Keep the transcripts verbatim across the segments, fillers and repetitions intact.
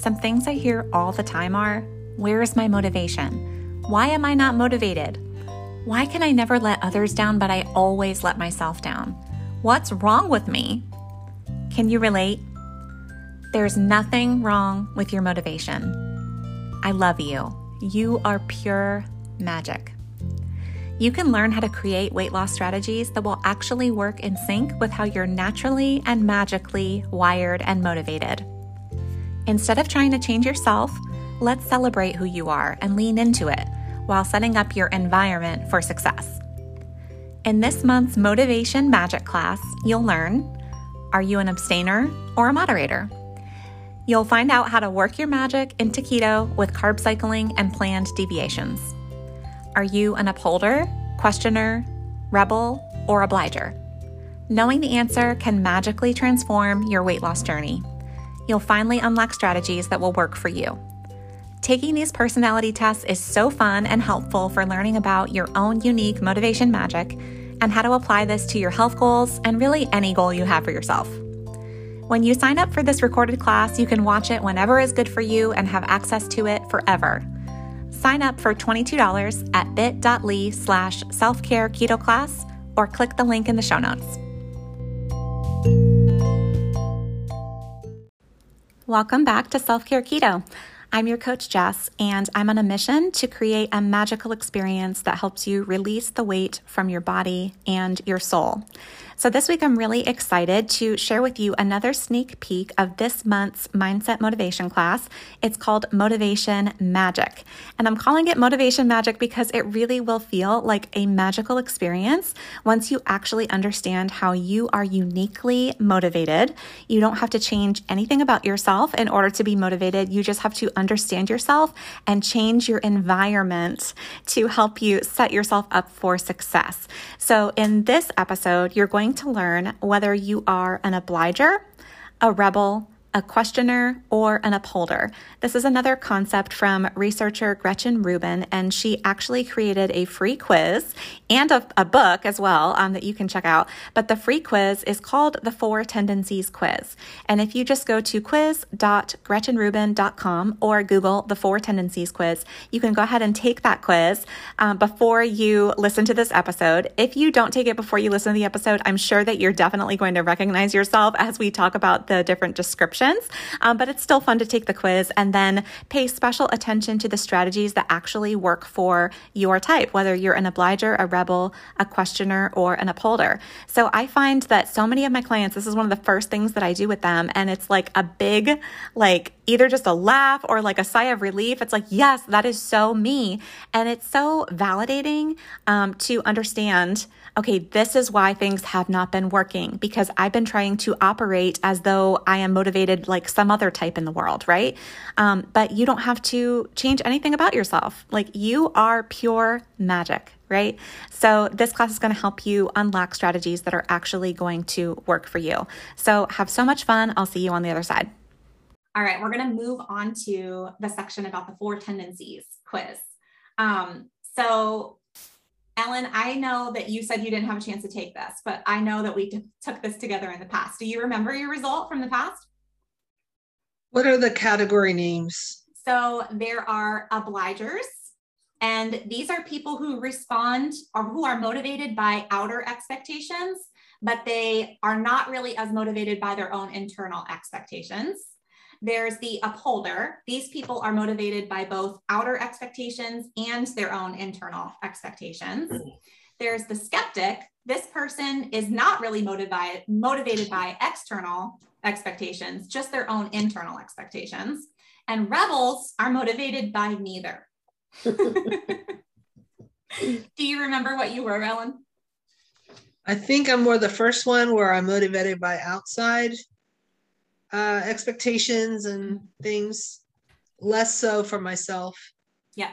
Some things I hear all the time are, where is my motivation? Why am I not motivated? Why can I never let others down, but I always let myself down? What's wrong with me? Can you relate? There's nothing wrong with your motivation. I love you. You are pure magic. You can learn how to create weight loss strategies that will actually work in sync with how you're naturally and magically wired and motivated. Instead of trying to change yourself, let's celebrate who you are and lean into it while setting up your environment for success. In this month's Motivation Magic class, you'll learn, are you an abstainer or a moderator? You'll find out how to work your magic into keto with carb cycling and planned deviations. Are you an upholder, questioner, rebel, or obliger? Knowing the answer can magically transform your weight loss journey. You'll finally unlock strategies that will work for you. Taking these personality tests is so fun and helpful for learning about your own unique motivation magic and how to apply this to your health goals and really any goal you have for yourself. When you sign up for this recorded class, you can watch it whenever is good for you and have access to it forever. Sign up for twenty-two dollars at bit dot l y slash self care keto class or click the link in the show notes. Welcome back to Self Care Keto. I'm your coach, Jess, and I'm on a mission to create a magical experience that helps you release the weight from your body and your soul. So this week, I'm really excited to share with you another sneak peek of this month's Mindset Motivation class. It's called Motivation Magic, and I'm calling it Motivation Magic because it really will feel like a magical experience once you actually understand how you are uniquely motivated. You don't have to change anything about yourself in order to be motivated. You just have to understand yourself and change your environment to help you set yourself up for success. So in this episode, you're going to learn whether you are an obliger, a rebel, a questioner, or an upholder. This is another concept from researcher Gretchen Rubin, and she actually created a free quiz and a, a book as well um, that you can check out. But the free quiz is called the Four Tendencies Quiz. And if you just go to quiz dot gretchen rubin dot com or Google the Four Tendencies Quiz, you can go ahead and take that quiz um, before you listen to this episode. If you don't take it before you listen to the episode, I'm sure that you're definitely going to recognize yourself as we talk about the different descriptions. Um, but it's still fun to take the quiz and then pay special attention to the strategies that actually work for your type, whether you're an obliger, a rebel, a questioner, or an upholder. So I find that so many of my clients, this is one of the first things that I do with them. And it's like a big, like either just a laugh or like a sigh of relief. It's like, yes, that is so me. And it's so validating um, to understand, okay, this is why things have not been working because I've been trying to operate as though I am motivated like some other type in the world, right? Um, but you don't have to change anything about yourself. Like you are pure magic, right? So this class is going to help you unlock strategies that are actually going to work for you. So have so much fun. I'll see you on the other side. All right. We're going to move on to the section about the Four Tendencies quiz. Um, so Ellen, I know that you said you didn't have a chance to take this, but I know that we t- took this together in the past. Do you remember your result from the past? What are the category names? So there are obligers, and these are people who respond or who are motivated by outer expectations, but they are not really as motivated by their own internal expectations. There's the upholder. These people are motivated by both outer expectations and their own internal expectations. There's the skeptic. This person is not really motivated by, motivated by external expectations, just their own internal expectations. And rebels are motivated by neither. Do you remember what you were, Ellen? I think I'm more the first one where I'm motivated by outside uh, expectations and things, less so for myself. Yeah.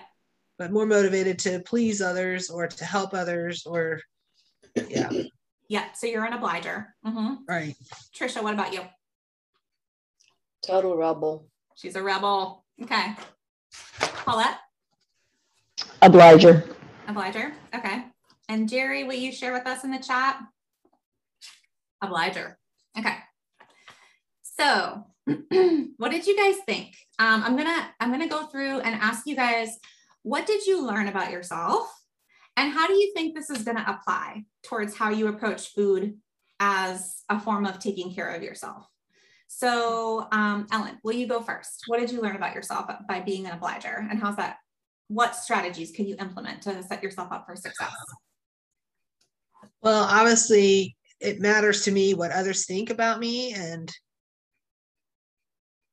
But more motivated to please others or to help others or, yeah. Yeah. So you're an obliger. Mm-hmm. Right. Trisha, what about you? Total rebel. She's a rebel. Okay. Paulette? Obliger. Obliger. Okay. And Jerry, will you share with us in the chat? Obliger. Okay. So What did you guys think? Um, I'm gonna I'm gonna go through and ask you guys, what did you learn about yourself, and how do you think this is gonna apply towards how you approach food as a form of taking care of yourself? So um, Ellen, will you go first? What did you learn about yourself by being an obliger, and how's that? What strategies can you implement to set yourself up for success? Well, obviously, it matters to me what others think about me, and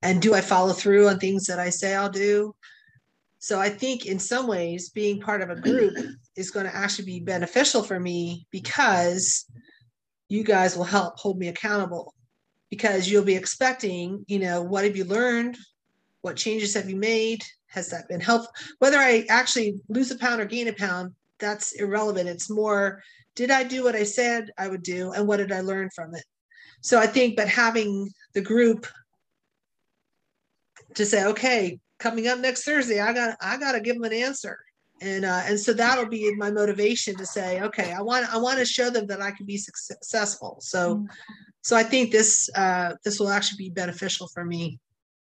and do I follow through on things that I say I'll do? So I think in some ways, being part of a group is going to actually be beneficial for me, because you guys will help hold me accountable, because you'll be expecting, you know, what have you learned? What changes have you made? Has that been helpful? Whether I actually lose a pound or gain a pound, that's irrelevant. It's more, did I do what I said I would do? And what did I learn from it? So I think, but having the group to say, okay, coming up next Thursday, I got, I got to give them an answer. And, uh, and so that'll be my motivation to say, okay, I want, I want to show them that I can be successful. So, mm-hmm. so I think this, uh, this will actually be beneficial for me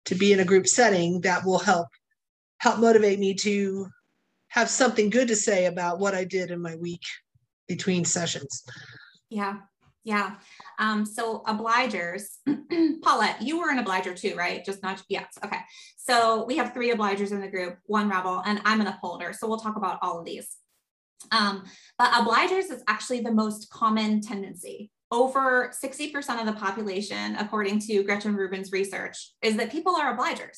to be in a group setting that will help, help motivate me to have something good to say about what I did in my week between sessions. Yeah. Yeah. Um, so obligers, Paulette, you were an obliger too, right? Just not, yes. Okay. So we have three obligers in the group, one rebel, and I'm an upholder. So we'll talk about all of these. Um, but obligers is actually the most common tendency. Over sixty percent of the population, according to Gretchen Rubin's research, is that people are obligers.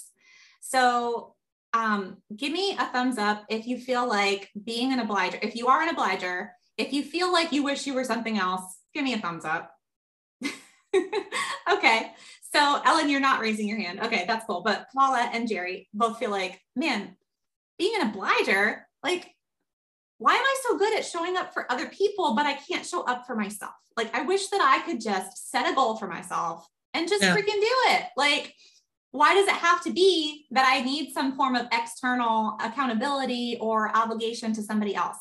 So um, give me a thumbs up if you feel like being an obliger, if you are an obliger, if you feel like you wish you were something else, give me a thumbs up. Okay. So Ellen, you're not raising your hand. Okay. That's cool. But Paula and Jerry both feel like, man, being an obliger, like, why am I so good at showing up for other people, but I can't show up for myself? Like, I wish that I could just set a goal for myself and just yeah. freaking do it. Like, why does it have to be that I need some form of external accountability or obligation to somebody else?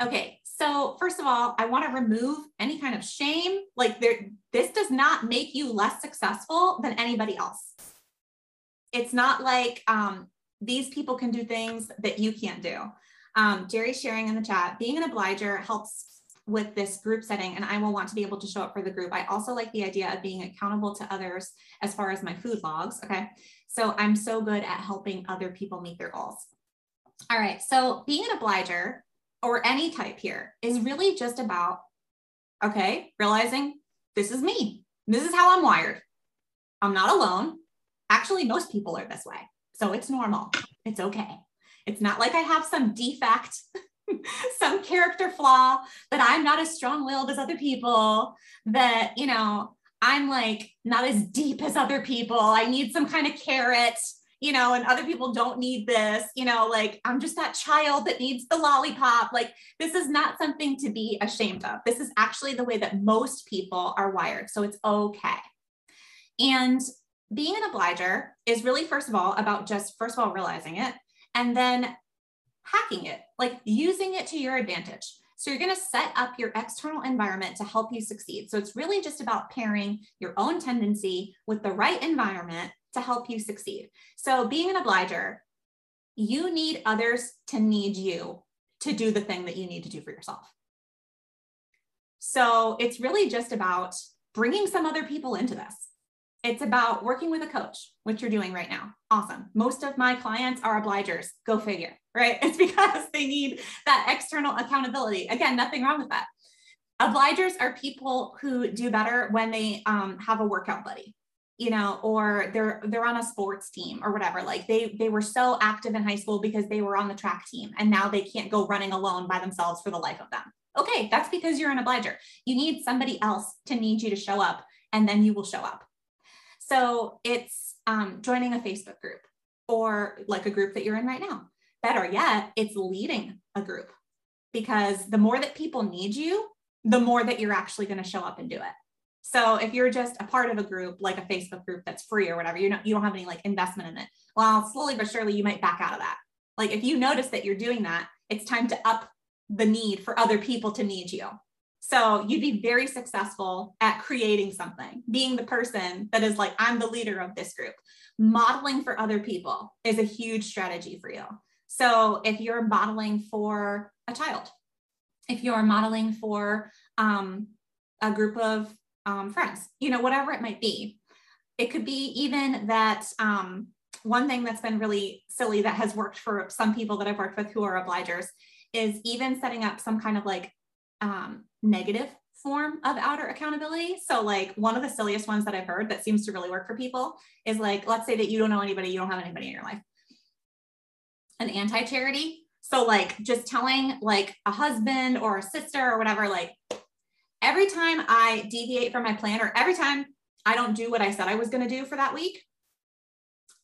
Okay. So first of all, I want to remove any kind of shame. Like there, this does not make you less successful than anybody else. It's not like um, these people can do things that you can't do. Um, Jerry's sharing in the chat, being an obliger helps with this group setting, and I will want to be able to show up for the group. I also like the idea of being accountable to others as far as my food logs. Okay. So I'm so good at helping other people meet their goals. All right. So being an obliger, or any type here, is really just about, okay, realizing this is me. This is how I'm wired. I'm not alone. Actually, most people are this way. So it's normal. It's okay. It's not like I have some defect, some character flaw, that I'm not as strong-willed as other people, that, you know, I'm like not as deep as other people. I need some kind of carrot, you know, and other people don't need this, you know, like I'm just that child that needs the lollipop. Like this is not something to be ashamed of. This is actually the way that most people are wired. So it's okay. And being an obliger is really, first of all, about just, first of all, realizing it, and then hacking it, like using it to your advantage. So you're going to set up your external environment to help you succeed. So it's really just about pairing your own tendency with the right environment to help you succeed. So being an obliger, you need others to need you to do the thing that you need to do for yourself. So it's really just about bringing some other people into this. It's about working with a coach, which you're doing right now. Awesome. Most of my clients are obligers. Go figure, right? It's because they need that external accountability. Again, nothing wrong with that. Obligers are people who do better when they um, have a workout buddy, you know, or they're, they're on a sports team or whatever. Like they, they were so active in high school because they were on the track team, and now they can't go running alone by themselves for the life of them. Okay. That's because you're an obliger. You need somebody else to need you to show up, and then you will show up. So it's um, joining a Facebook group, or like a group that you're in right now. Better yet, it's leading a group, because the more that people need you, the more that you're actually going to show up and do it. So if you're just a part of a group, like a Facebook group that's free or whatever, you're not, you don't have any like investment in it. Well, slowly but surely you might back out of that. Like if you notice that you're doing that, it's time to up the need for other people to need you. So you'd be very successful at creating something, being the person that is like, I'm the leader of this group. Modeling for other people is a huge strategy for you. So if you're modeling for a child, if you're modeling for um, a group of um, friends, you know, whatever it might be, it could be even that um, one thing that's been really silly that has worked for some people that I've worked with who are obligers is even setting up some kind of like um, negative form of outer accountability. So like one of the silliest ones that I've heard that seems to really work for people is like, let's say that you don't know anybody, you don't have anybody in your life. An anti-charity. So like just telling like a husband or a sister or whatever, like every time I deviate from my plan or every time I don't do what I said I was going to do for that week,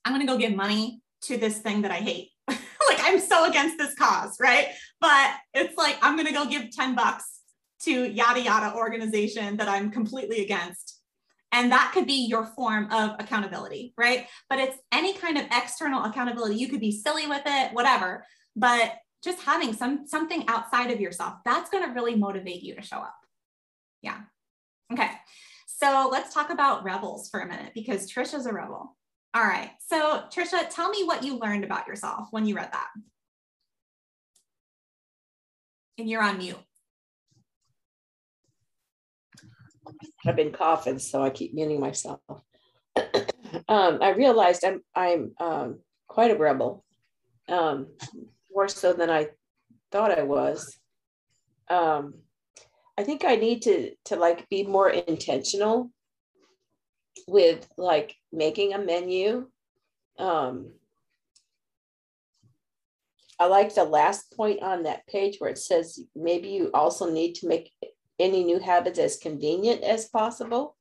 I'm going to go give money to this thing that I hate. Like I'm so against this cause, right? But it's like, I'm going to go give ten bucks to yada yada organization that I'm completely against. And that could be your form of accountability, right? But it's any kind of external accountability. You could be silly with it, whatever, but just having some something outside of yourself, that's gonna really motivate you to show up. Yeah, okay. So let's talk about rebels for a minute because Trisha's a rebel. All right, so Trisha, tell me what you learned about yourself when you read that. And you're on mute. I've been coughing, so I keep muting myself. um, I realized I'm I'm um, quite a rebel, um, more so than I thought I was. Um, I think I need to to like be more intentional with like making a menu. Um, I like the last point on that page where it says maybe you also need to make any new habits as convenient as possible.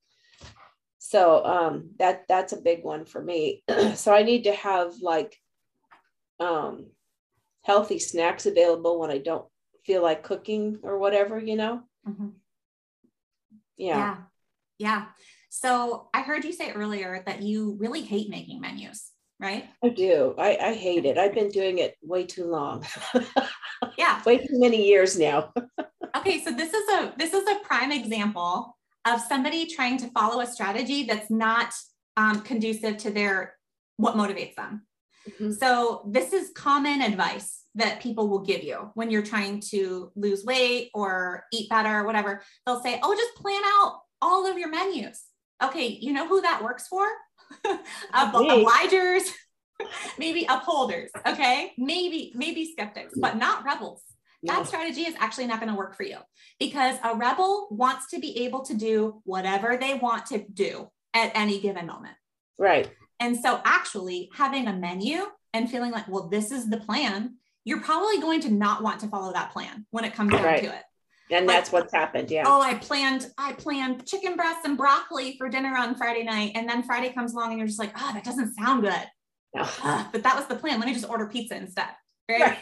So um, that that's a big one for me. So I need to have like um, healthy snacks available when I don't feel like cooking or whatever, you know? Mm-hmm. Yeah. Yeah. Yeah. So I heard you say earlier that you really hate making menus, right? I do. I, I hate it. I've been doing it way too long. Yeah. Way too many years now. Okay, so this is a this is a prime example of somebody trying to follow a strategy that's not um, conducive to their what motivates them. Mm-hmm. So this is common advice that people will give you when you're trying to lose weight or eat better or whatever. They'll say, "Oh, just plan out all of your menus." Okay, you know who that works for? Obligers, maybe upholders. Okay, maybe maybe skeptics, but not rebels. That strategy is actually not going to work for you because a rebel wants to be able to do whatever they want to do at any given moment. Right. And so actually having a menu and feeling like, well, this is the plan, you're probably going to not want to follow that plan when it comes down right. to it. And like, that's what's happened. Yeah. Oh, I planned, I planned chicken breasts and broccoli for dinner on Friday night. And then Friday comes along and you're just like, oh, that doesn't sound good. No. Uh, but that was the plan. Let me just order pizza instead. Right. Right.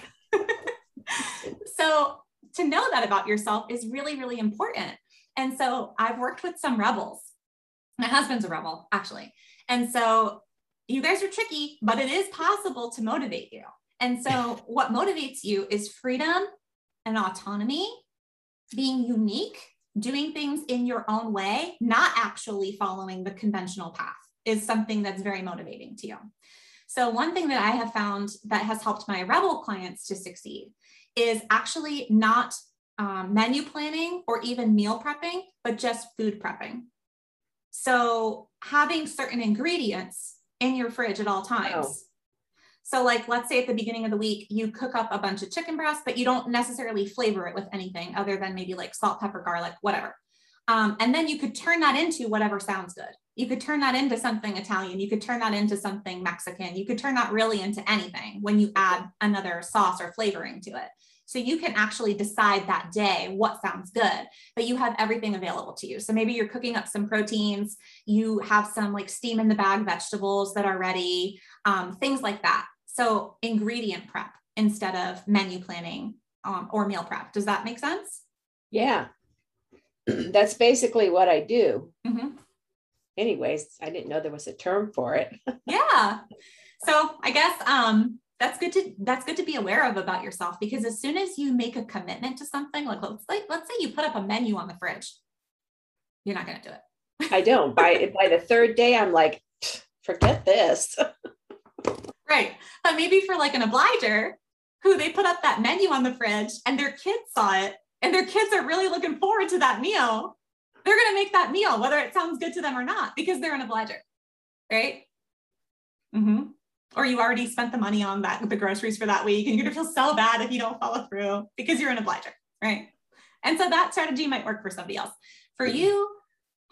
So to know that about yourself is really, really important. And so I've worked with some rebels. My husband's a rebel, actually. And so you guys are tricky, but it is possible to motivate you. And so what motivates you is freedom and autonomy, being unique, doing things in your own way, not actually following the conventional path is something that's very motivating to you. So one thing that I have found that has helped my rebel clients to succeed is actually not um, menu planning or even meal prepping, but just food prepping. So having certain ingredients in your fridge at all times. Oh. So like, let's say at the beginning of the week, you cook up a bunch of chicken breasts, but you don't necessarily flavor it with anything other than maybe like salt, pepper, garlic, whatever. Um, and then you could turn that into whatever sounds good. You could turn that into something Italian. You could turn that into something Mexican. You could turn that really into anything when you add another sauce or flavoring to it. So you can actually decide that day what sounds good, but you have everything available to you. So maybe you're cooking up some proteins. You have some like steam in the bag vegetables that are ready, um, things like that. So ingredient prep instead of menu planning um, or meal prep. Does that make sense? Yeah. That's basically what I do. Mm-hmm. Anyways, I didn't know there was a term for it. Yeah. So I guess um, that's good to, that's good to be aware of about yourself, because as soon as you make a commitment to something, like let's, like, let's say you put up a menu on the fridge, you're not going to do it. I don't. By, by the third day, I'm like, forget this. Right. But maybe for like an obliger who they put up that menu on the fridge and their kids saw it and their kids are really looking forward to that meal, they're going to make that meal, whether it sounds good to them or not, because they're an obliger. Right. Mm-hmm. Or you already spent the money on that, the groceries for that week, and you're going to feel so bad if you don't follow through because you're an obliger. Right. And so that strategy might work for somebody else. For you,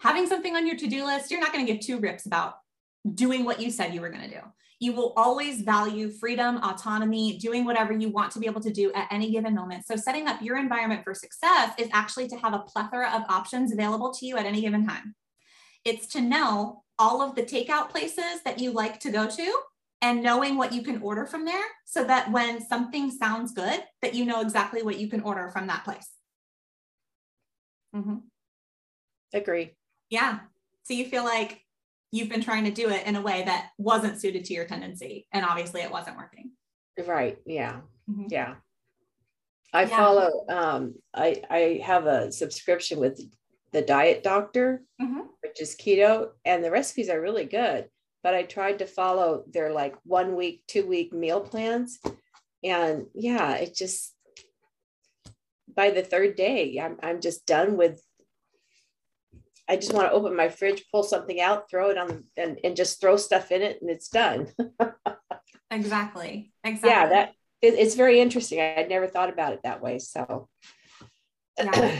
having something on your to-do list, you're not going to give two rips about doing what you said you were going to do. You will always value freedom, autonomy, doing whatever you want to be able to do at any given moment. So setting up your environment for success is actually to have a plethora of options available to you at any given time. It's to know all of the takeout places that you like to go to and knowing what you can order from there, so that when something sounds good, that you know exactly what you can order from that place. Mm-hmm. Agree. Yeah. So you feel like you've been trying to do it in a way that wasn't suited to your tendency, and obviously it wasn't working. Right. Yeah. Mm-hmm. Yeah. I yeah. follow, um, I, I have a subscription with the Diet Doctor, mm-hmm. which is keto, and the recipes are really good, but I tried to follow their like one week, two week meal plans. And yeah, it just, by the third day, I'm, I'm just done with, I just want to open my fridge, pull something out, throw it on, and, and just throw stuff in it, and it's done. Exactly. Exactly. Yeah. That it, it's very interesting. I had never thought about it that way. So. Yeah.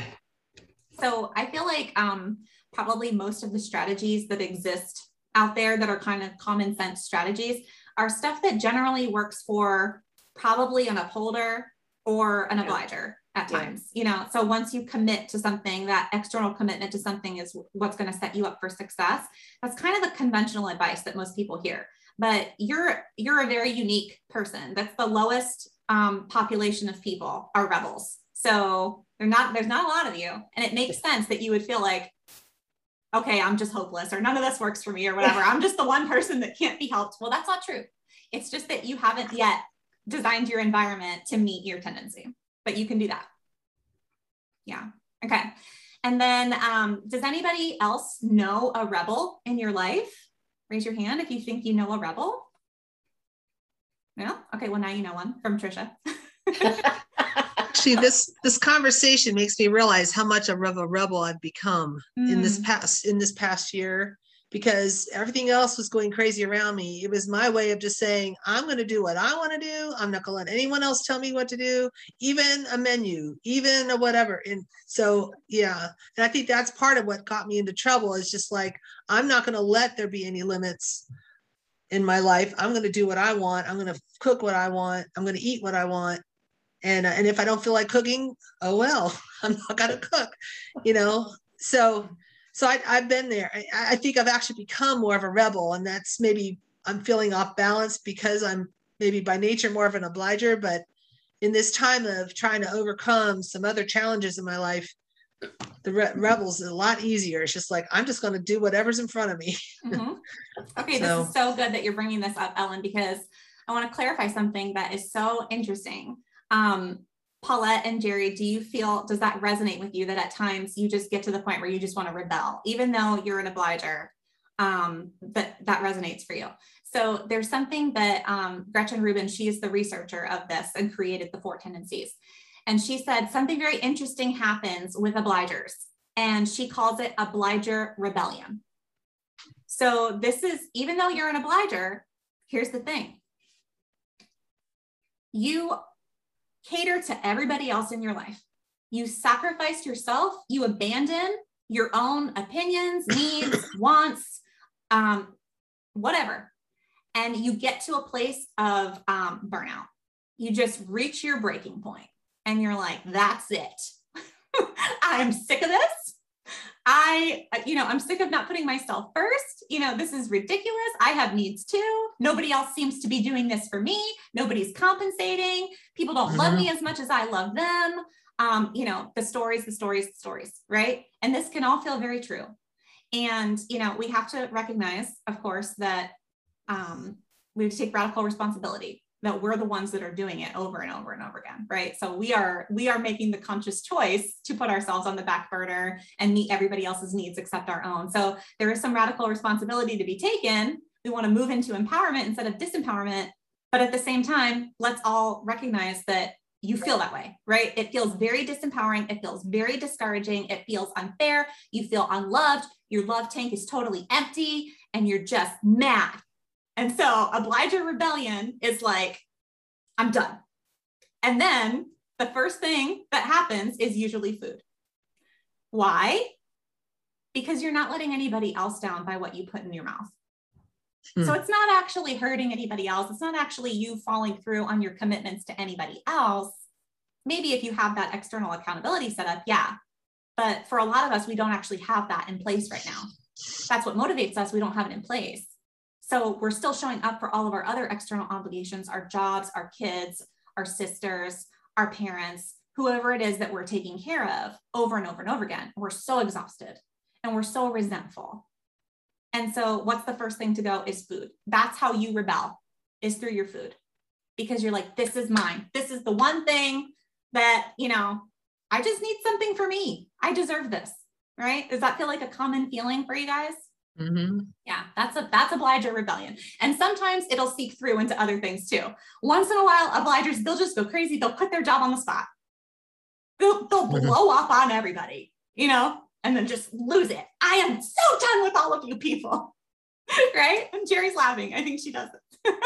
So I feel like um, probably most of the strategies that exist out there that are kind of common sense strategies are stuff that generally works for probably an upholder or an obliger. At times, yeah. You know, so once you commit to something, that external commitment to something is what's going to set you up for success. That's kind of the conventional advice that most people hear, but you're, you're a very unique person. That's the lowest um, population of people are rebels. So they're not, there's not a lot of you. And it makes sense that you would feel like, okay, I'm just hopeless, or none of this works for me, or whatever. I'm just the one person that can't be helped. Well, that's not true. It's just that you haven't yet designed your environment to meet your tendency. But you can do that. Yeah. Okay. And then, um, does anybody else know a rebel in your life? Raise your hand if you think you know a rebel. No? Okay. Well, now you know one from Trisha. Actually, this, this conversation makes me realize how much of a rebel I've become mm. in this past, in this past year, because everything else was going crazy around me. It was my way of just saying, I'm going to do what I want to do. I'm not going to let anyone else tell me what to do, even a menu, even a whatever. And so, yeah. And I think that's part of what got me into trouble, is just like, I'm not going to let there be any limits in my life. I'm going to do what I want. I'm going to cook what I want. I'm going to eat what I want. And, and if I don't feel like cooking, oh, well, I'm not going to cook, you know? So So I, I've been there. I, I think I've actually become more of a rebel, and that's maybe I'm feeling off balance because I'm maybe by nature more of an obliger. But in this time of trying to overcome some other challenges in my life, the re- rebels is a lot easier. It's just like, I'm just going to do whatever's in front of me. Mm-hmm. Okay. So. This is so good that you're bringing this up, Ellen, because I want to clarify something that is so interesting. Um, Paulette and Jerry, do you feel, does that resonate with you that at times you just get to the point where you just want to rebel, even though you're an obliger, um, but that resonates for you? So there's something that um, Gretchen Rubin, she is the researcher of this and created the Four Tendencies. And she said something very interesting happens with obligers, and she calls it obliger rebellion. So this is, even though you're an obliger, here's the thing. You cater to everybody else in your life. You sacrifice yourself. You abandon your own opinions, needs, wants, um, whatever. And you get to a place of um, burnout. You just reach your breaking point and you're like, that's it. I'm sick of this. I, you know, I'm sick of not putting myself first. You know, this is ridiculous. I have needs too. Nobody else seems to be doing this for me. Nobody's compensating. People don't mm-hmm. love me as much as I love them. Um, you know, the stories, the stories, the stories, right? And this can all feel very true. And, you know, we have to recognize, of course, that um, we have to take radical responsibility. that we're the ones that are doing it over and over and over again, right? So we are we are making the conscious choice to put ourselves on the back burner and meet everybody else's needs except our own. So there is some radical responsibility to be taken. We want to move into empowerment instead of disempowerment. But at the same time, let's all recognize that you feel that way, right? It feels very disempowering. It feels very discouraging. It feels unfair. You feel unloved. Your love tank is totally empty and you're just mad. And so oblige your rebellion is like, I'm done. And then the first thing that happens is usually food. Why? Because you're not letting anybody else down by what you put in your mouth. Hmm. So it's not actually hurting anybody else. It's not actually you falling through on your commitments to anybody else. Maybe if you have that external accountability set up, yeah. But for a lot of us, we don't actually have that in place right now. That's what motivates us. We don't have it in place. So we're still showing up for all of our other external obligations, our jobs, our kids, our sisters, our parents, whoever it is that we're taking care of over and over and over again. We're so exhausted and we're so resentful. And so what's the first thing to go is food. That's how you rebel, is through your food, because you're like, this is mine. This is the one thing that, you know, I just need something for me. I deserve this, right? Does that feel like a common feeling for you guys? Mm-hmm. Yeah, that's a, that's oblige or rebellion. And sometimes it'll seep through into other things too. Once in a while, obligers, they'll just go crazy. They'll quit their job on the spot. They'll, they'll blow up on everybody, you know, and then just lose it. I am so done with all of you people, right? And Jerry's laughing. I think she does it.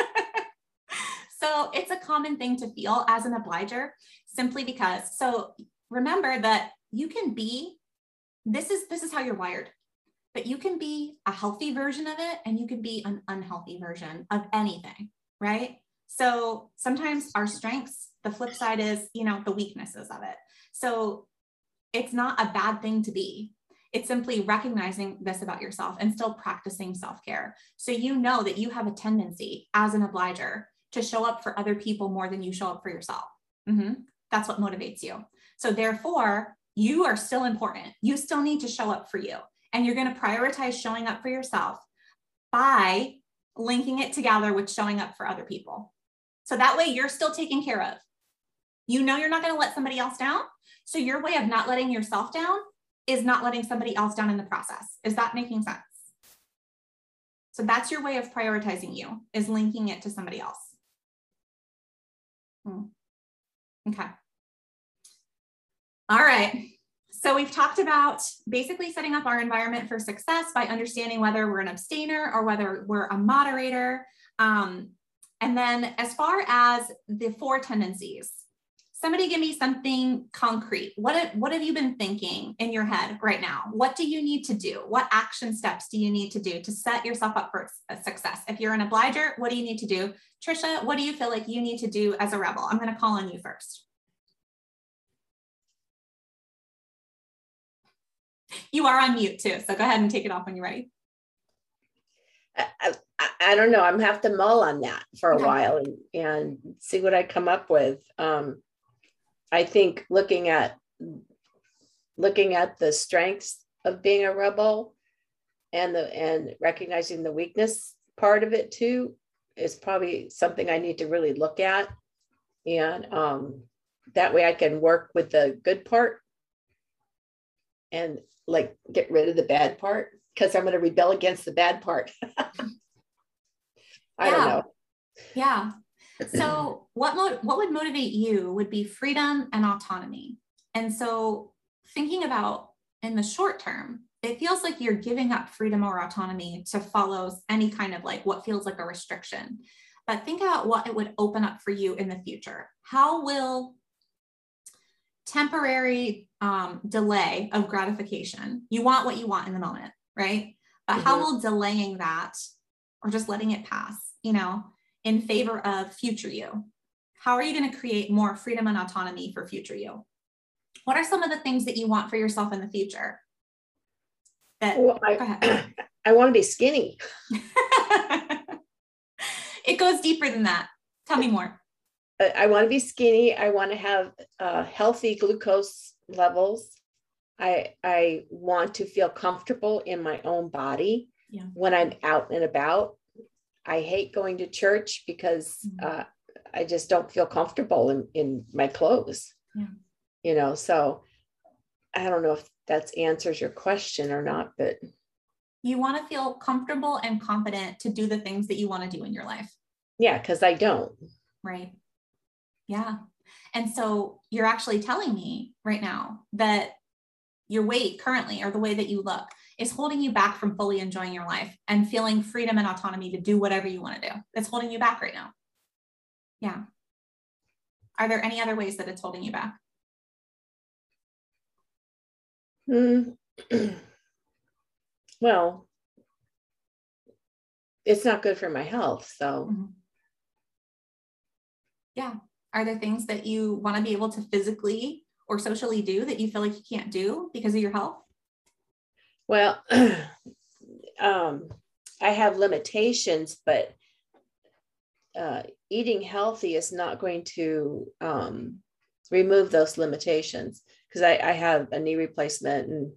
So it's a common thing to feel as an obliger, simply because, so remember that you can be, this is, this is how you're wired. But you can be a healthy version of it and you can be an unhealthy version of anything, right? So sometimes our strengths, the flip side is, you know, the weaknesses of it. So it's not a bad thing to be. It's simply recognizing this about yourself and still practicing self-care. So you know that you have a tendency as an obliger to show up for other people more than you show up for yourself. Mm-hmm. That's what motivates you. So therefore, you are still important. You still need to show up for you. And you're going to prioritize showing up for yourself by linking it together with showing up for other people. So that way you're still taken care of. You know, you're not going to let somebody else down. So your way of not letting yourself down is not letting somebody else down in the process. Is that making sense? So that's your way of prioritizing you, is linking it to somebody else. Hmm. Okay. All right. So we've talked about basically setting up our environment for success by understanding whether we're an abstainer or whether we're a moderator. Um, and then as far as the four tendencies, somebody give me something concrete. What, what have you been thinking in your head right now? What do you need to do? What action steps do you need to do to set yourself up for success? If you're an obliger, what do you need to do? Trisha, what do you feel like you need to do as a rebel? I'm going to call on you first. You are on mute too, so go ahead and take it off when you're ready. I, I, I don't know. I'm have to mull on that for a okay. while and, and see what I come up with. Um, I think looking at looking at the strengths of being a rebel and the and recognizing the weakness part of it too is probably something I need to really look at, and um, that way I can work with the good part and like get rid of the bad part, because I'm going to rebel against the bad part. I yeah. don't know. Yeah. So what, mo- what would motivate you would be freedom and autonomy. And so thinking about in the short term, it feels like you're giving up freedom or autonomy to follow any kind of like what feels like a restriction, but think about what it would open up for you in the future. How will temporary um, delay of gratification. You want what you want in the moment, right? But mm-hmm. how will delaying that or just letting it pass, you know, in favor of future you? How are you going to create more freedom and autonomy for future you? What are some of the things that you want for yourself in the future? That, well, I, go ahead. I want to be skinny. It goes deeper than that. Tell me more. I want to be skinny. I want to have uh, healthy glucose levels. I I want to feel comfortable in my own body yeah. when I'm out and about. I hate going to church because mm-hmm. uh, I just don't feel comfortable in, in my clothes, yeah. you know? So I don't know if that answers your question or not, but. You want to feel comfortable and confident to do the things that you want to do in your life. Yeah. Cause I don't. Right. Yeah. And so you're actually telling me right now that your weight currently, or the way that you look, is holding you back from fully enjoying your life and feeling freedom and autonomy to do whatever you want to do. That's holding you back right now. Yeah. Are there any other ways that it's holding you back? Mm. Well, it's not good for my health. So mm-hmm. yeah. Are there things that you want to be able to physically or socially do that you feel like you can't do because of your health? Well, um, I have limitations, but uh, eating healthy is not going to um, remove those limitations, because I, I have a knee replacement and a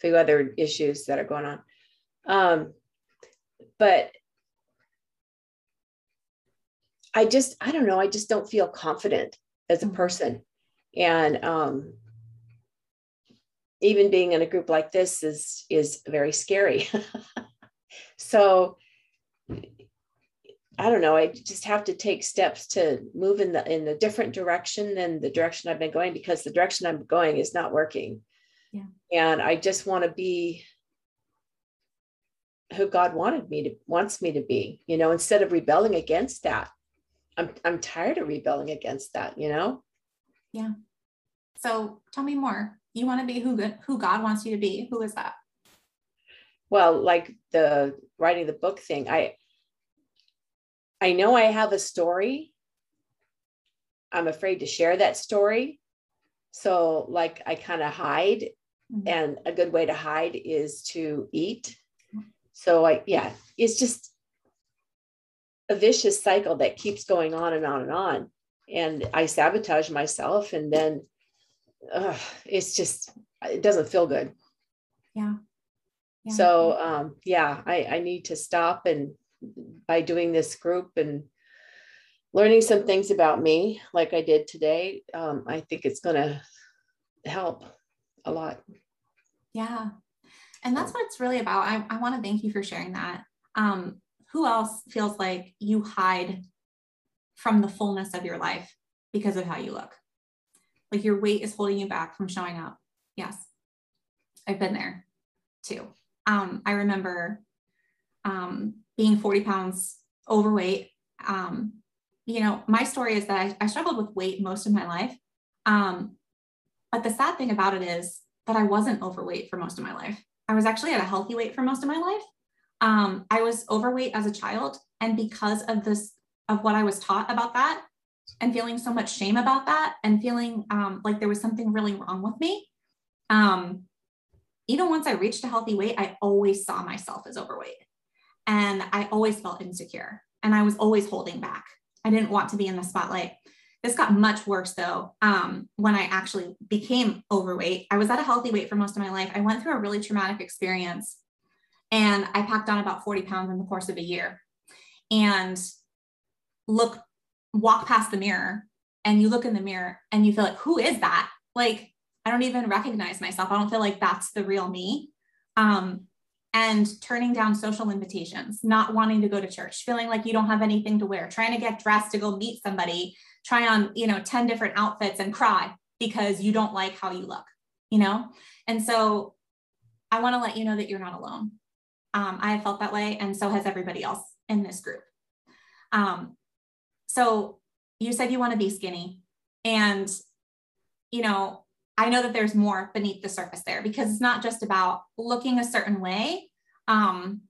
few other issues that are going on. Um, but I just, I don't know. I just don't feel confident as a person. And um, even being in a group like this is, is very scary. So I don't know. I just have to take steps to move in the, in a different direction than the direction I've been going, because the direction I'm going is not working. Yeah. And I just want to be who God wanted me to, wants me to be, you know, instead of rebelling against that. I'm, I'm tired of rebelling against that, you know? Yeah. So tell me more. You want to be who, who God wants you to be. Who is that? Well, like the writing the book thing, I, I know I have a story. I'm afraid to share that story. So like I kind of hide, mm-hmm. and a good way to hide is to eat. So I, yeah, it's just a vicious cycle that keeps going on and on and on. And I sabotage myself, and then uh, it's just, it doesn't feel good. Yeah. yeah. So um, yeah, I, I need to stop. And by doing this group and learning some things about me, like I did today, um, I think it's going to help a lot. Yeah. And that's what it's really about. I, I want to thank you for sharing that. Um, who else feels like you hide from the fullness of your life because of how you look? Like your weight is holding you back from showing up. Yes. I've been there too. Um, I remember um, being forty pounds overweight. Um, you know, my story is that I, I struggled with weight most of my life. Um, but the sad thing about it is that I wasn't overweight for most of my life. I was actually at a healthy weight for most of my life. Um, I was overweight as a child. And because of this, of what I was taught about that, and feeling so much shame about that, and feeling um, like there was something really wrong with me. Um, even once I reached a healthy weight, I always saw myself as overweight, and I always felt insecure, and I was always holding back. I didn't want to be in the spotlight. This got much worse though. Um, when I actually became overweight, I was at a healthy weight for most of my life. I went through a really traumatic experience, and I packed on about forty pounds in the course of a year. And look, walk past the mirror, and you look in the mirror and you feel like, who is that? Like, I don't even recognize myself. I don't feel like that's the real me. Um, and turning down social invitations, not wanting to go to church, feeling like you don't have anything to wear, trying to get dressed to go meet somebody, try on, you know, ten different outfits and cry because you don't like how you look, you know? And so I want to let you know that you're not alone. Um, I have felt that way. And so has everybody else in this group. Um, So you said you want to be skinny, and, you know, I know that there's more beneath the surface there, because it's not just about looking a certain way, um,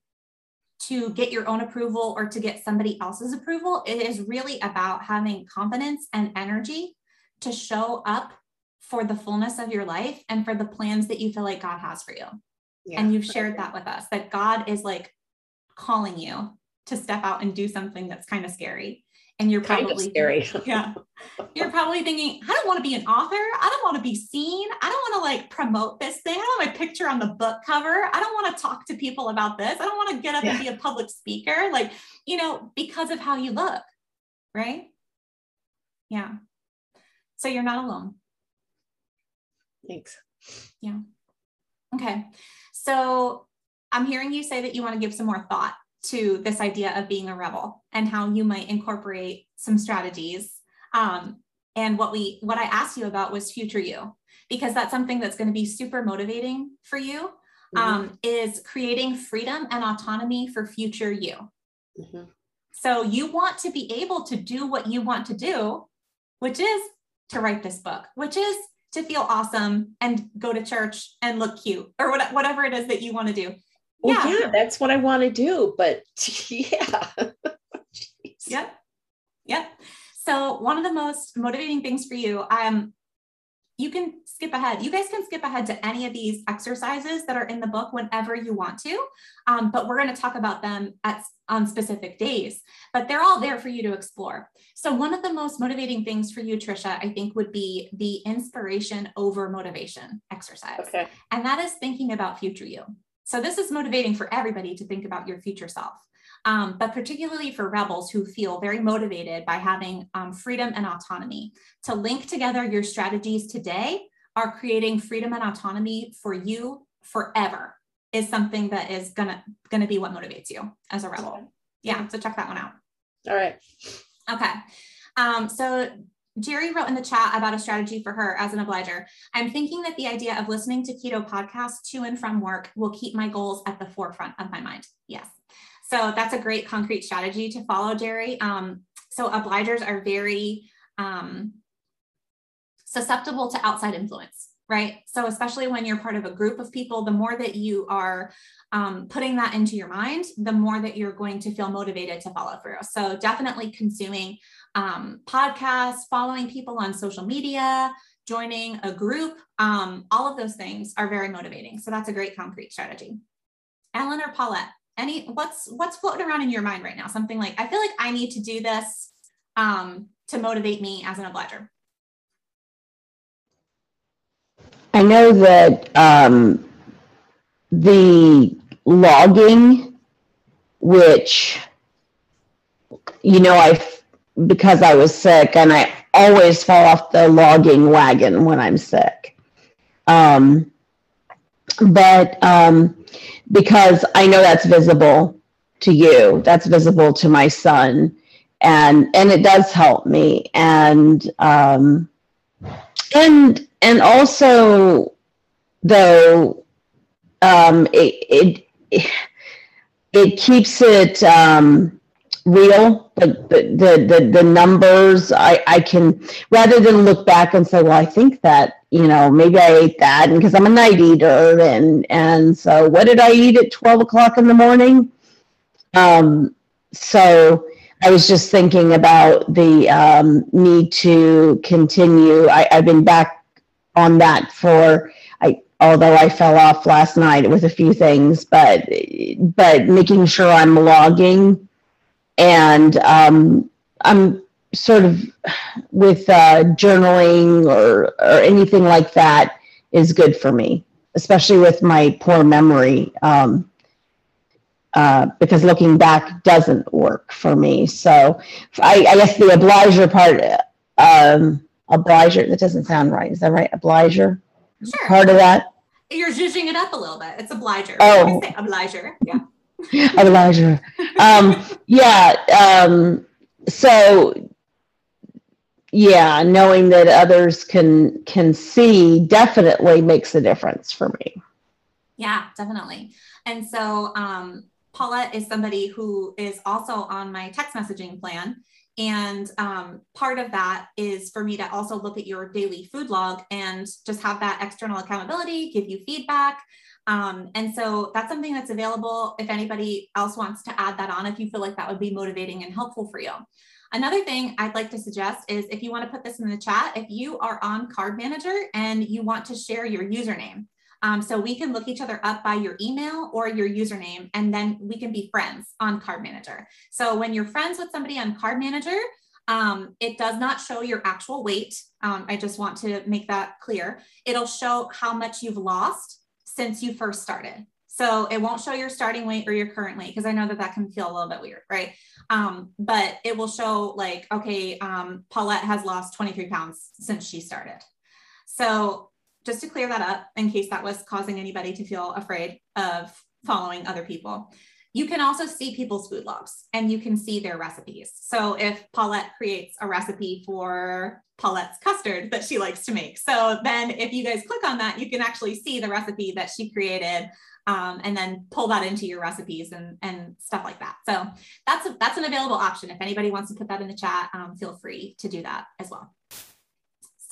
to get your own approval or to get somebody else's approval. It is really about having confidence and energy to show up for the fullness of your life and for the plans that you feel like God has for you. Yeah. And you've shared that with us, that God is like calling you to step out and do something that's kind of scary. And you're probably kind of scary. Yeah. You're probably thinking, I don't want to be an author. I don't want to be seen. I don't want to like promote this thing. I don't want my picture on the book cover. I don't want to talk to people about this. I don't want to get up yeah. and be a public speaker. Like, you know, because of how you look. Right. Yeah. So you're not alone. Thanks. Yeah. Okay. So I'm hearing you say that you want to give some more thought to this idea of being a rebel and how you might incorporate some strategies. Um, and what we, what I asked you about was future you, because that's something that's going to be super motivating for you, um, mm-hmm. is creating freedom and autonomy for future you. Mm-hmm. So you want to be able to do what you want to do, which is to write this book, which is to feel awesome and go to church and look cute or what, whatever it is that you want to do. Well, yeah. yeah, that's what I want to do, but yeah. Yep. Yep. So one of the most motivating things for you, um, you can skip ahead. You guys can skip ahead to any of these exercises that are in the book whenever you want to, um, but we're going to talk about them at, on specific days, but they're all there for you to explore. So one of the most motivating things for you, Tricia, I think would be the inspiration over motivation exercise. Okay. And that is thinking about future you. So this is motivating for everybody to think about your future self, um, but particularly for rebels who feel very motivated by having um, freedom and autonomy. To link together your strategies today are creating freedom and autonomy for you forever is something that is gonna, gonna be what motivates you as a rebel. Yeah, so check that one out. All right. Okay, um, so Jerry wrote in the chat about a strategy for her as an obliger. I'm thinking that the idea of listening to keto podcasts to and from work will keep my goals at the forefront of my mind. Yes. So that's a great concrete strategy to follow, Jerry. Um, so obligers are very um, susceptible to outside influence, right? So especially when you're part of a group of people, the more that you are um, putting that into your mind, the more that you're going to feel motivated to follow through. So definitely consuming Um, podcasts, following people on social media, joining a group, um, all of those things are very motivating. So that's a great concrete strategy. Ellen or Paulette, any, what's, what's floating around in your mind right now? Something like, I feel like I need to do this um, to motivate me as an obliger. I know that um, the logging, which, you know, I because I was sick, and I always fall off the logging wagon when I'm sick. Um, but um, because I know that's visible to you, that's visible to my son, and and it does help me, and um, and and also though um, it it it keeps it. Um, real, but the, the, the, the numbers, I, I can, rather than look back and say, well, I think that, you know, maybe I ate that because I'm a night eater. And, and so what did I eat at twelve o'clock in the morning? Um, so I was just thinking about the um, need to continue. I, I've been back on that for, I, although I fell off last night with a few things, but, but making sure I'm logging. And um, I'm sort of with uh, journaling or, or anything like that is good for me, especially with my poor memory, um, uh, because looking back doesn't work for me. So I, I guess the obliger part, um, obliger, that doesn't sound right. Is that right? Obliger? Sure. Part of that? You're zhuzhing it up a little bit. It's obliger. Oh. Say obliger, yeah. Elijah. Um, yeah. Um, so yeah, knowing that others can, can see definitely makes a difference for me. Yeah, definitely. And so, um, Paulette is somebody who is also on my text messaging plan. And, um, part of that is for me to also look at your daily food log and just have that external accountability, give you feedback. Um, and so that's something that's available if anybody else wants to add that on, if you feel like that would be motivating and helpful for you. Another thing I'd like to suggest is if you want to put this in the chat, if you are on Card Manager and you want to share your username, um, so we can look each other up by your email or your username, and then we can be friends on Card Manager. So when you're friends with somebody on Card Manager, Um, it does not show your actual weight. Um, I just want to make that clear. It'll show how much you've lost since you first started. So it won't show your starting weight or your current weight, because I know that that can feel a little bit weird, right? Um, but it will show like, okay, um, Paulette has lost twenty-three pounds since she started. So just to clear that up, in case that was causing anybody to feel afraid of following other people. You can also see people's food logs and you can see their recipes. So if Paulette creates a recipe for Paulette's custard that she likes to make. So then if you guys click on that, you can actually see the recipe that she created um, and then pull that into your recipes and, and stuff like that. So that's, a, that's an available option. If anybody wants to put that in the chat, um, feel free to do that as well.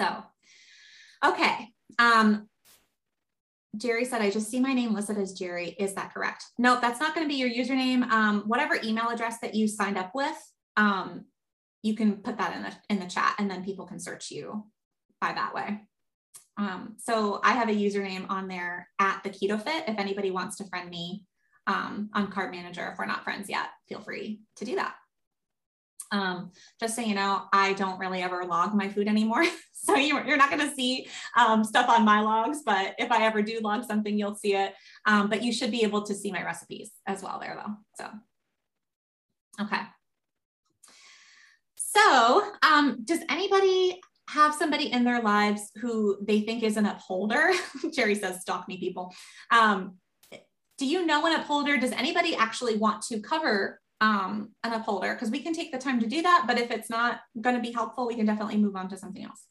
So, okay. Um, Jerry said, I just see my name listed as Jerry. Is that correct? No, that's not going to be your username. Um, whatever email address that you signed up with, um, you can put that in the, in the chat and then people can search you by that way. Um, so I have a username on there at the KetoFit. If anybody wants to friend me um, on Card Manager, if we're not friends yet, feel free to do that. Um, just so you know, I don't really ever log my food anymore. So you, you're not going to see um, stuff on my logs, but if I ever do log something, you'll see it. Um, but you should be able to see my recipes as well there though. So, okay. So um, does anybody have somebody in their lives who they think is an upholder? Jerry says, stalk me people. Um, do you know an upholder? Does anybody actually want to cover Um, an upholder? Because we can take the time to do that, but if it's not going to be helpful, we can definitely move on to something else.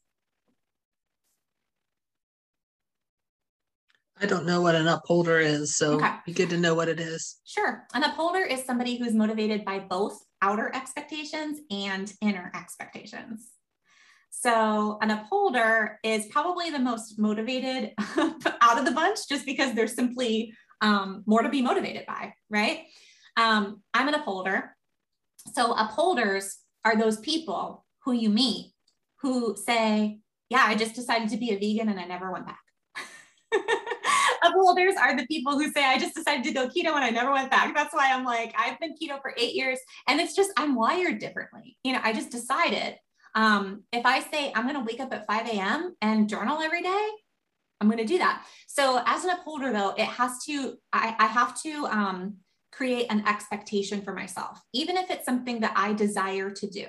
I don't know what an upholder is, so okay. It'd be good to know what it is. Sure. An upholder is somebody who's motivated by both outer expectations and inner expectations. So an upholder is probably the most motivated out of the bunch, just because there's simply um, more to be motivated by, right? Um, I'm an upholder. So upholders are those people who you meet who say, yeah, I just decided to be a vegan and I never went back. Upholders are the people who say, I just decided to go keto and I never went back. That's why I'm like, I've been keto for eight years and it's just, I'm wired differently. You know, I just decided, um, if I say I'm going to wake up at five A M and journal every day, I'm going to do that. So as an upholder though, it has to, I, I have to, um, create an expectation for myself, even if it's something that I desire to do.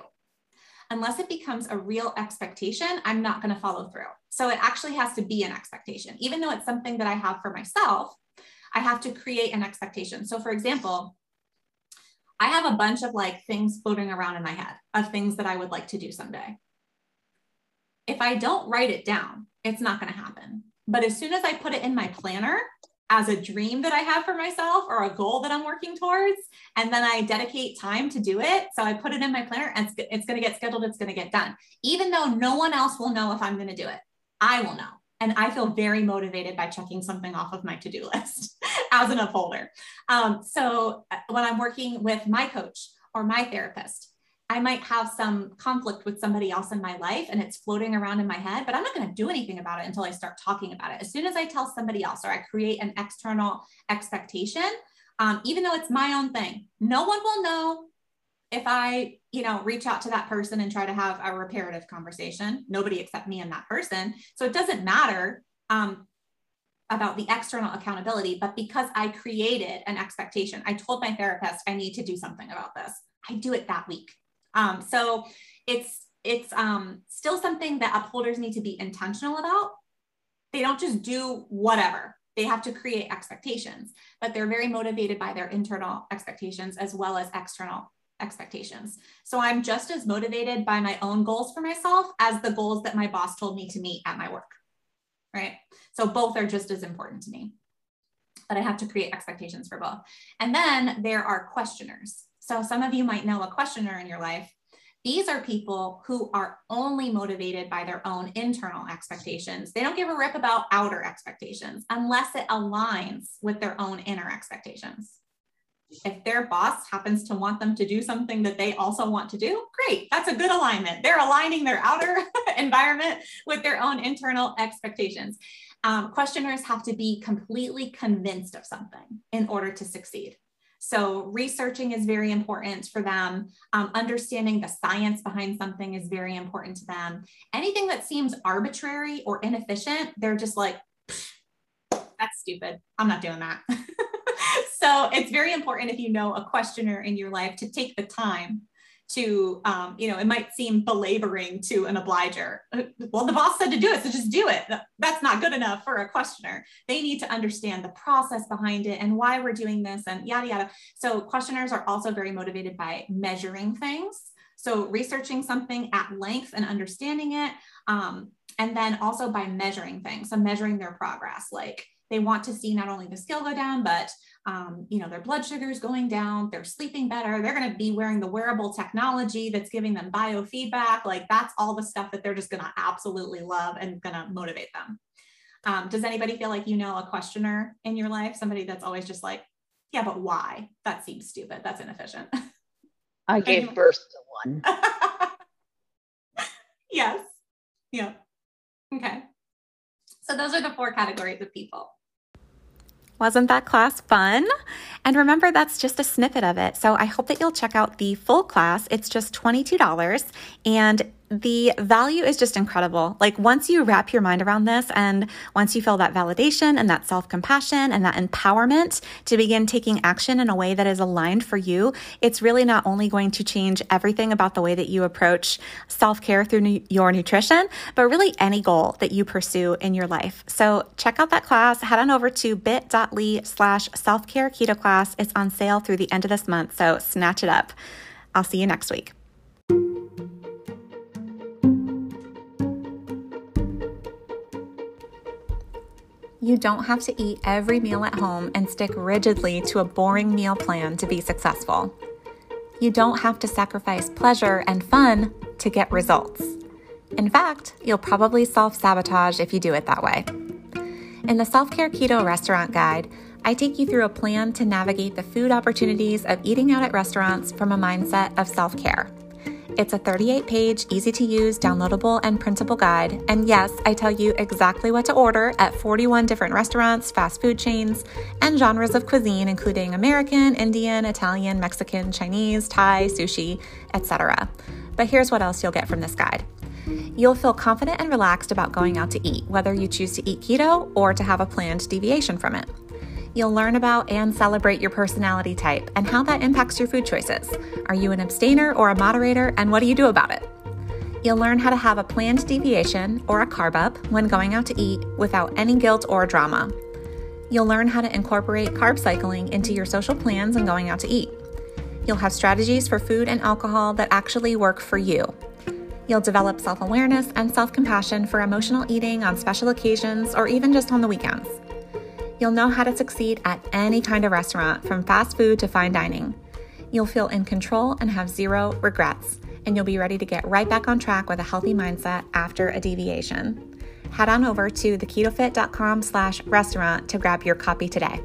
Unless it becomes a real expectation, I'm not going to follow through. So it actually has to be an expectation. Even though it's something that I have for myself, I have to create an expectation. So for example, I have a bunch of like things floating around in my head of things that I would like to do someday. If I don't write it down, it's not going to happen. But as soon as I put it in my planner, as a dream that I have for myself or a goal that I'm working towards, and then I dedicate time to do it. So I put it in my planner and it's, it's going to get scheduled. It's going to get done. Even though no one else will know if I'm going to do it, I will know. And I feel very motivated by checking something off of my to-do list as an upholder. Um, so when I'm working with my coach or my therapist, I might have some conflict with somebody else in my life and it's floating around in my head, but I'm not going to do anything about it until I start talking about it. As soon as I tell somebody else or I create an external expectation, um, even though it's my own thing, no one will know if I, you know, reach out to that person and try to have a reparative conversation, nobody except me and that person. So it doesn't matter um, about the external accountability, but because I created an expectation, I told my therapist, I need to do something about this. I do it that week. Um, so it's, it's, um, still something that upholders need to be intentional about. They don't just do whatever. They have to create expectations, but they're very motivated by their internal expectations as well as external expectations. So I'm just as motivated by my own goals for myself as the goals that my boss told me to meet at my work. Right. So both are just as important to me, but I have to create expectations for both. And then there are questioners. So some of you might know a questioner in your life. These are people who are only motivated by their own internal expectations. They don't give a rip about outer expectations unless it aligns with their own inner expectations. If their boss happens to want them to do something that they also want to do, great, that's a good alignment. They're aligning their outer environment with their own internal expectations. Um, questioners have to be completely convinced of something in order to succeed. So researching is very important for them. Um, understanding the science behind something is very important to them. Anything that seems arbitrary or inefficient, they're just like, that's stupid. I'm not doing that. So it's very important if you know a questioner in your life to take the time to, um, you know, it might seem belaboring to an obliger. Well, the boss said to do it, so just do it. That's not good enough for a questioner. They need to understand the process behind it and why we're doing this and yada, yada. So questioners are also very motivated by measuring things. So researching something at length and understanding it. Um, and then also by measuring things. So measuring their progress, like they want to see not only the scale go down, but um, you know, their blood sugar's going down, they're sleeping better, they're going to be wearing the wearable technology that's giving them biofeedback. Like that's all the stuff that they're just going to absolutely love and going to motivate them. Um, does anybody feel like, you know, a questioner in your life, somebody that's always just like, yeah, but why? That seems stupid. That's inefficient. I gave birth to one. Yes. Yeah. Okay. So those are the four categories of people. Wasn't that class fun? And remember, that's just a snippet of it. So I hope that you'll check out the full class. It's just twenty-two dollars and the value is just incredible. Like once you wrap your mind around this and once you feel that validation and that self-compassion and that empowerment to begin taking action in a way that is aligned for you, it's really not only going to change everything about the way that you approach self-care through nu- your nutrition, but really any goal that you pursue in your life. So check out that class. Head on over to bit dot l y slash self care keto class. It's on sale through the end of this month. So snatch it up. I'll see you next week. You don't have to eat every meal at home and stick rigidly to a boring meal plan to be successful. You don't have to sacrifice pleasure and fun to get results. In fact, you'll probably self-sabotage if you do it that way. In the Self Care Keto Restaurant Guide, I take you through a plan to navigate the food opportunities of eating out at restaurants from a mindset of self-care. It's a thirty-eight page, easy-to-use, downloadable, and printable guide. And yes, I tell you exactly what to order at forty-one different restaurants, fast food chains, and genres of cuisine, including American, Indian, Italian, Mexican, Chinese, Thai, sushi, et cetera. But here's what else you'll get from this guide. You'll feel confident and relaxed about going out to eat, whether you choose to eat keto or to have a planned deviation from it. You'll learn about and celebrate your personality type and how that impacts your food choices. Are you an abstainer or a moderator, and what do you do about it? You'll learn how to have a planned deviation or a carb up when going out to eat without any guilt or drama. You'll learn how to incorporate carb cycling into your social plans and going out to eat. You'll have strategies for food and alcohol that actually work for you. You'll develop self-awareness and self-compassion for emotional eating on special occasions or even just on the weekends. You'll know how to succeed at any kind of restaurant, from fast food to fine dining. You'll feel in control and have zero regrets, and you'll be ready to get right back on track with a healthy mindset after a deviation. Head on over to the keto fit dot com slash restaurant to grab your copy today.